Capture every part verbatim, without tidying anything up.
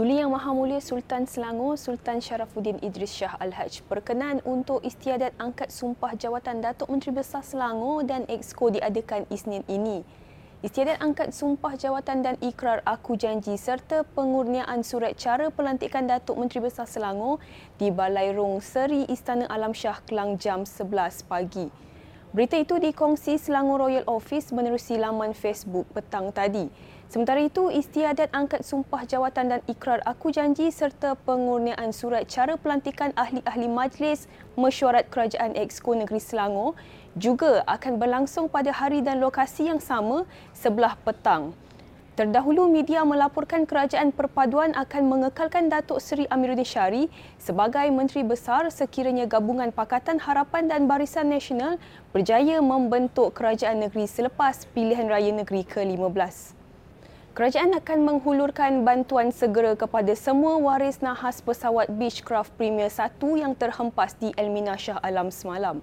Duli Yang Maha Mulia Sultan Selangor Sultan Syarafuddin Idris Shah Al-Haj berkenan untuk istiadat angkat sumpah jawatan Datuk Menteri Besar Selangor dan Exco diadakan Isnin ini. Istiadat angkat sumpah jawatan dan ikrar aku janji serta pengurniaan surat cara pelantikan Datuk Menteri Besar Selangor di Balairung Seri Istana Alam Shah Kelang jam sebelas pagi. Berita itu dikongsi Selangor Royal Office menerusi laman Facebook petang tadi. Sementara itu, istiadat angkat sumpah jawatan dan ikrar aku janji serta pengurniaan surat cara pelantikan ahli-ahli Majlis Mesyuarat Kerajaan Exco Negeri Selangor juga akan berlangsung pada hari dan lokasi yang sama sebelah petang. Terdahulu, media melaporkan Kerajaan Perpaduan akan mengekalkan Datuk Seri Amiruddin Syari sebagai Menteri Besar sekiranya Gabungan Pakatan Harapan dan Barisan Nasional berjaya membentuk kerajaan negeri selepas pilihan raya negeri ke lima belas. Kerajaan akan menghulurkan bantuan segera kepada semua waris nahas pesawat Beechcraft Premier satu yang terhempas di Elmina Shah Alam semalam.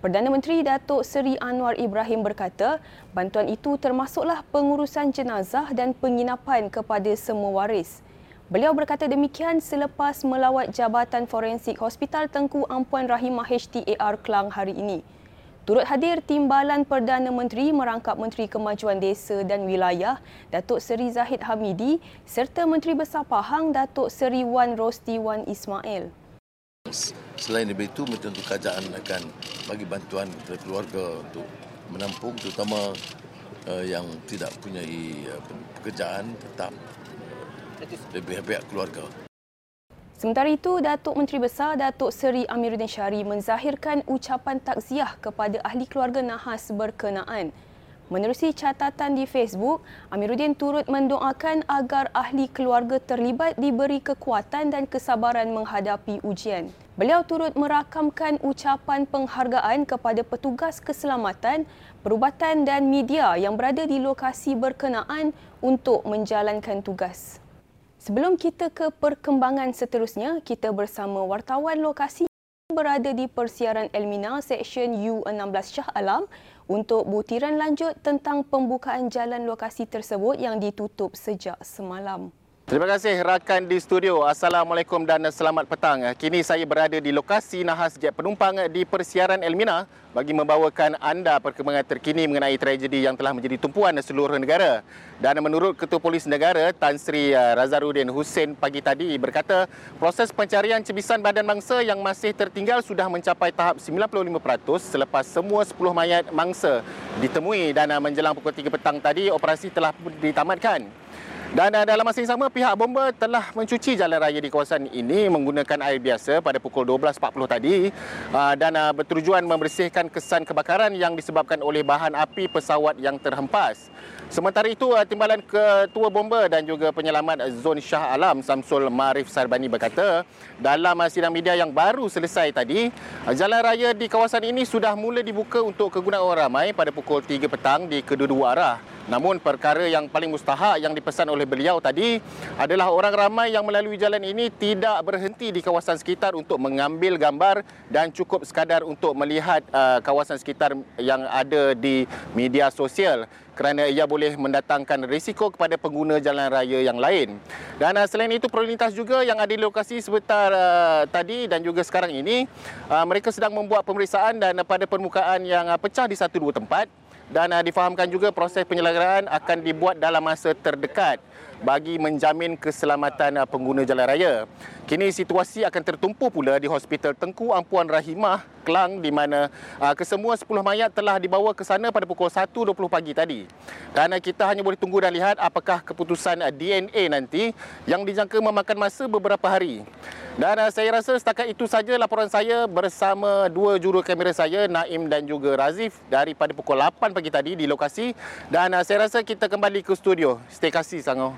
Perdana Menteri Datuk Seri Anwar Ibrahim berkata, bantuan itu termasuklah pengurusan jenazah dan penginapan kepada semua waris. Beliau berkata demikian selepas melawat Jabatan Forensik Hospital Tengku Ampuan Rahimah H T A R Kelang hari ini. Turut hadir Timbalan Perdana Menteri merangkap Menteri Kemajuan Desa dan Wilayah Datuk Seri Zahid Hamidi serta Menteri Besar Pahang Datuk Seri Wan Rosti Wan Ismail. Selain daripada itu, Menteri untuk Kerajaan akan bagi bantuan kepada keluarga untuk menampung terutama uh, yang tidak punya uh, pekerjaan tetap dari pihak-pihak keluarga. Sementara itu, Datuk Menteri Besar Datuk Seri Amiruddin Syari menzahirkan ucapan takziah kepada ahli keluarga nahas berkenaan. Menerusi catatan di Facebook, Amiruddin turut mendoakan agar ahli keluarga terlibat diberi kekuatan dan kesabaran menghadapi ujian. Beliau turut merakamkan ucapan penghargaan kepada petugas keselamatan, perubatan dan media yang berada di lokasi berkenaan untuk menjalankan tugas. Sebelum kita ke perkembangan seterusnya, kita bersama wartawan lokasi berada di Persiaran Elmina Seksyen U enam belas Syah Alam untuk butiran lanjut tentang pembukaan jalan lokasi tersebut yang ditutup sejak semalam. Terima kasih rakan di studio. Assalamualaikum dan selamat petang. Kini saya berada di lokasi nahas jet penumpang di Persiaran Elmina bagi membawakan anda perkembangan terkini mengenai tragedi yang telah menjadi tumpuan seluruh negara. Dan menurut Ketua Polis Negara Tan Sri Razarudin Husein pagi tadi berkata, proses pencarian cebisan badan mangsa yang masih tertinggal sudah mencapai tahap sembilan puluh lima peratus selepas semua sepuluh mayat mangsa ditemui dan menjelang pukul tiga petang tadi operasi telah ditamatkan. Dan dalam masa yang sama, pihak bomba telah mencuci jalan raya di kawasan ini menggunakan air biasa pada pukul dua belas empat puluh tadi dan bertujuan membersihkan kesan kebakaran yang disebabkan oleh bahan api pesawat yang terhempas. Sementara itu, Timbalan Ketua Bomba dan juga Penyelamat Zon Shah Alam Samsul Marif Sarbani berkata, dalam sidang media yang baru selesai tadi, jalan raya di kawasan ini sudah mula dibuka untuk kegunaan orang ramai pada pukul tiga petang di kedua-dua arah. Namun perkara yang paling mustahak yang dipesan oleh beliau tadi adalah orang ramai yang melalui jalan ini tidak berhenti di kawasan sekitar untuk mengambil gambar dan cukup sekadar untuk melihat uh, kawasan sekitar yang ada di media sosial kerana ia boleh mendatangkan risiko kepada pengguna jalan raya yang lain. Dan uh, selain itu, Lalu Lintas juga yang ada di lokasi sebentar uh, tadi dan juga sekarang ini uh, mereka sedang membuat pemeriksaan dan uh, pada permukaan yang uh, pecah di satu dua tempat. Dan uh, difahamkan juga proses penyelenggaraan akan dibuat dalam masa terdekat bagi menjamin keselamatan uh, pengguna jalan raya. Kini situasi akan tertumpu pula di Hospital Tengku Ampuan Rahimah Kelang di mana uh, kesemua sepuluh mayat telah dibawa ke sana pada pukul satu dua puluh pagi tadi. Dan uh, kita hanya boleh tunggu dan lihat apakah keputusan uh, D N A nanti yang dijangka memakan masa beberapa hari. Dan uh, saya rasa setakat itu saja laporan saya bersama dua juru kamera saya, Naim dan juga Razif daripada pukul lapan pagi tadi di lokasi. Dan uh, saya rasa kita kembali ke studio. Stay kasih Selangor.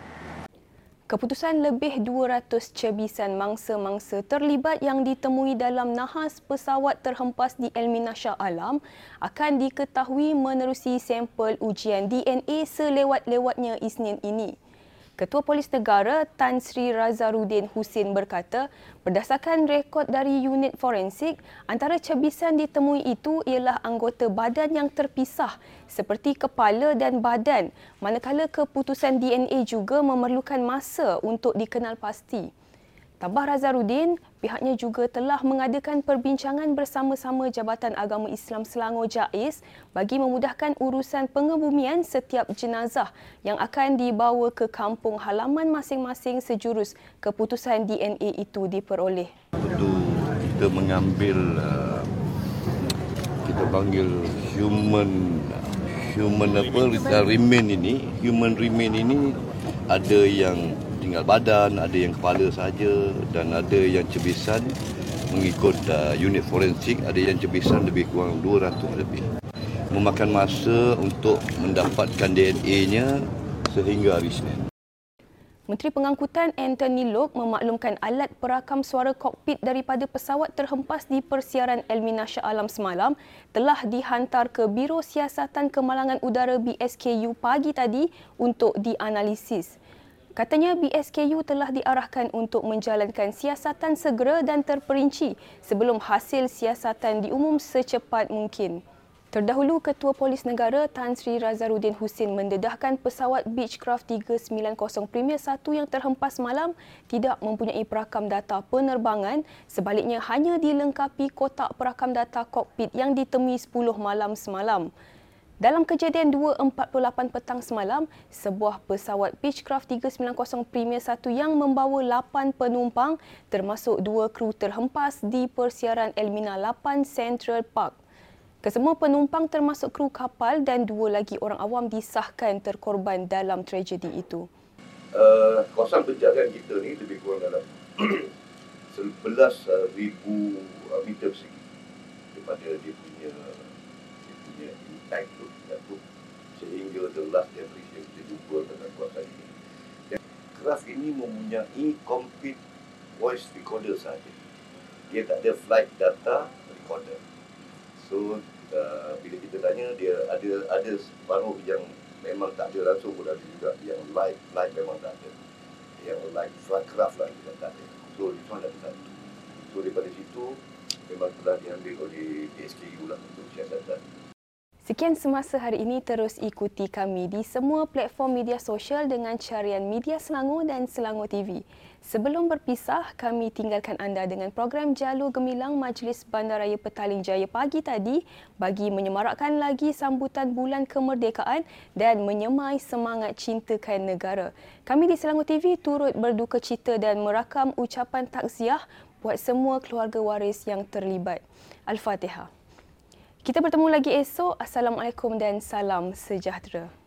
Keputusan lebih dua ratus cebisan mangsa-mangsa terlibat yang ditemui dalam nahas pesawat terhempas di Elmina Shah Alam akan diketahui menerusi sampel ujian D N A selewat-lewatnya Isnin ini. Ketua Polis Negara Tan Sri Razarudin Husein berkata, berdasarkan rekod dari unit forensik, antara cebisan ditemui itu ialah anggota badan yang terpisah seperti kepala dan badan, manakala keputusan D N A juga memerlukan masa untuk dikenal pasti. Tambah Razarudin, pihaknya juga telah mengadakan perbincangan bersama-sama Jabatan Agama Islam Selangor J A I S bagi memudahkan urusan pengebumian setiap jenazah yang akan dibawa ke kampung halaman masing-masing sejurus keputusan D N A itu diperoleh. Untuk kita mengambil, kita panggil human human apa remain ini, human remain ini ada yang tinggal badan, ada yang kepala saja dan ada yang cebisan mengikut uh, unit forensik, ada yang cebisan lebih kurang dua ratus lebih. Memakan masa untuk mendapatkan D N A-nya sehingga hari Isnin. Menteri Pengangkutan Anthony Loke memaklumkan alat perakam suara kokpit daripada pesawat terhempas di Persiaran Elmina Shah Alam semalam telah dihantar ke Biro Siasatan Kemalangan Udara B S K U pagi tadi untuk dianalisis. Katanya B S K U telah diarahkan untuk menjalankan siasatan segera dan terperinci sebelum hasil siasatan diumum secepat mungkin. Terdahulu, Ketua Polis Negara Tan Sri Razarudin Husein mendedahkan pesawat Beechcraft tiga sembilan kosong Premier satu yang terhempas malam tidak mempunyai perakam data penerbangan, sebaliknya hanya dilengkapi kotak perakam data kokpit yang ditemui sepuluh malam semalam. Dalam kejadian dua empat puluh lapan petang semalam, sebuah pesawat Beechcraft tiga sembilan kosong Premier satu yang membawa lapan penumpang termasuk dua kru terhempas di Persiaran Elmina lapan Central Park. Kesemua penumpang termasuk kru kapal dan dua lagi orang awam disahkan terkorban dalam tragedi itu. Uh, kawasan penjagaan kita ni lebih kurang dalam sebelas ribu meter persegi daripada dia punya impact tu jatuh sehingga the last debris yang kita jumpa dengan kuasa ini. Dan craft ini mempunyai complete voice recorder sahaja. Dia tak ada flight data recorder. So uh, bila kita tanya, dia ada ada separuh yang memang tak ada langsung pun ada juga yang live live memang tak ada. Yang live flight craft lah kita tak ada. So itu ada satu. So daripada situ memang telah diambil oleh B S K U lah untuk siasatan. Sekian semasa hari ini, terus ikuti kami di semua platform media sosial dengan carian Media Selangor dan Selangor T V. Sebelum berpisah, kami tinggalkan anda dengan program Jalur Gemilang Majlis Bandaraya Petaling Jaya pagi tadi bagi menyemarakkan lagi sambutan Bulan Kemerdekaan dan menyemai semangat cintakan negara. Kami di Selangor T V turut berduka cita dan merakam ucapan takziah buat semua keluarga waris yang terlibat. Al-Fatihah. Kita bertemu lagi esok. Assalamualaikum dan salam sejahtera.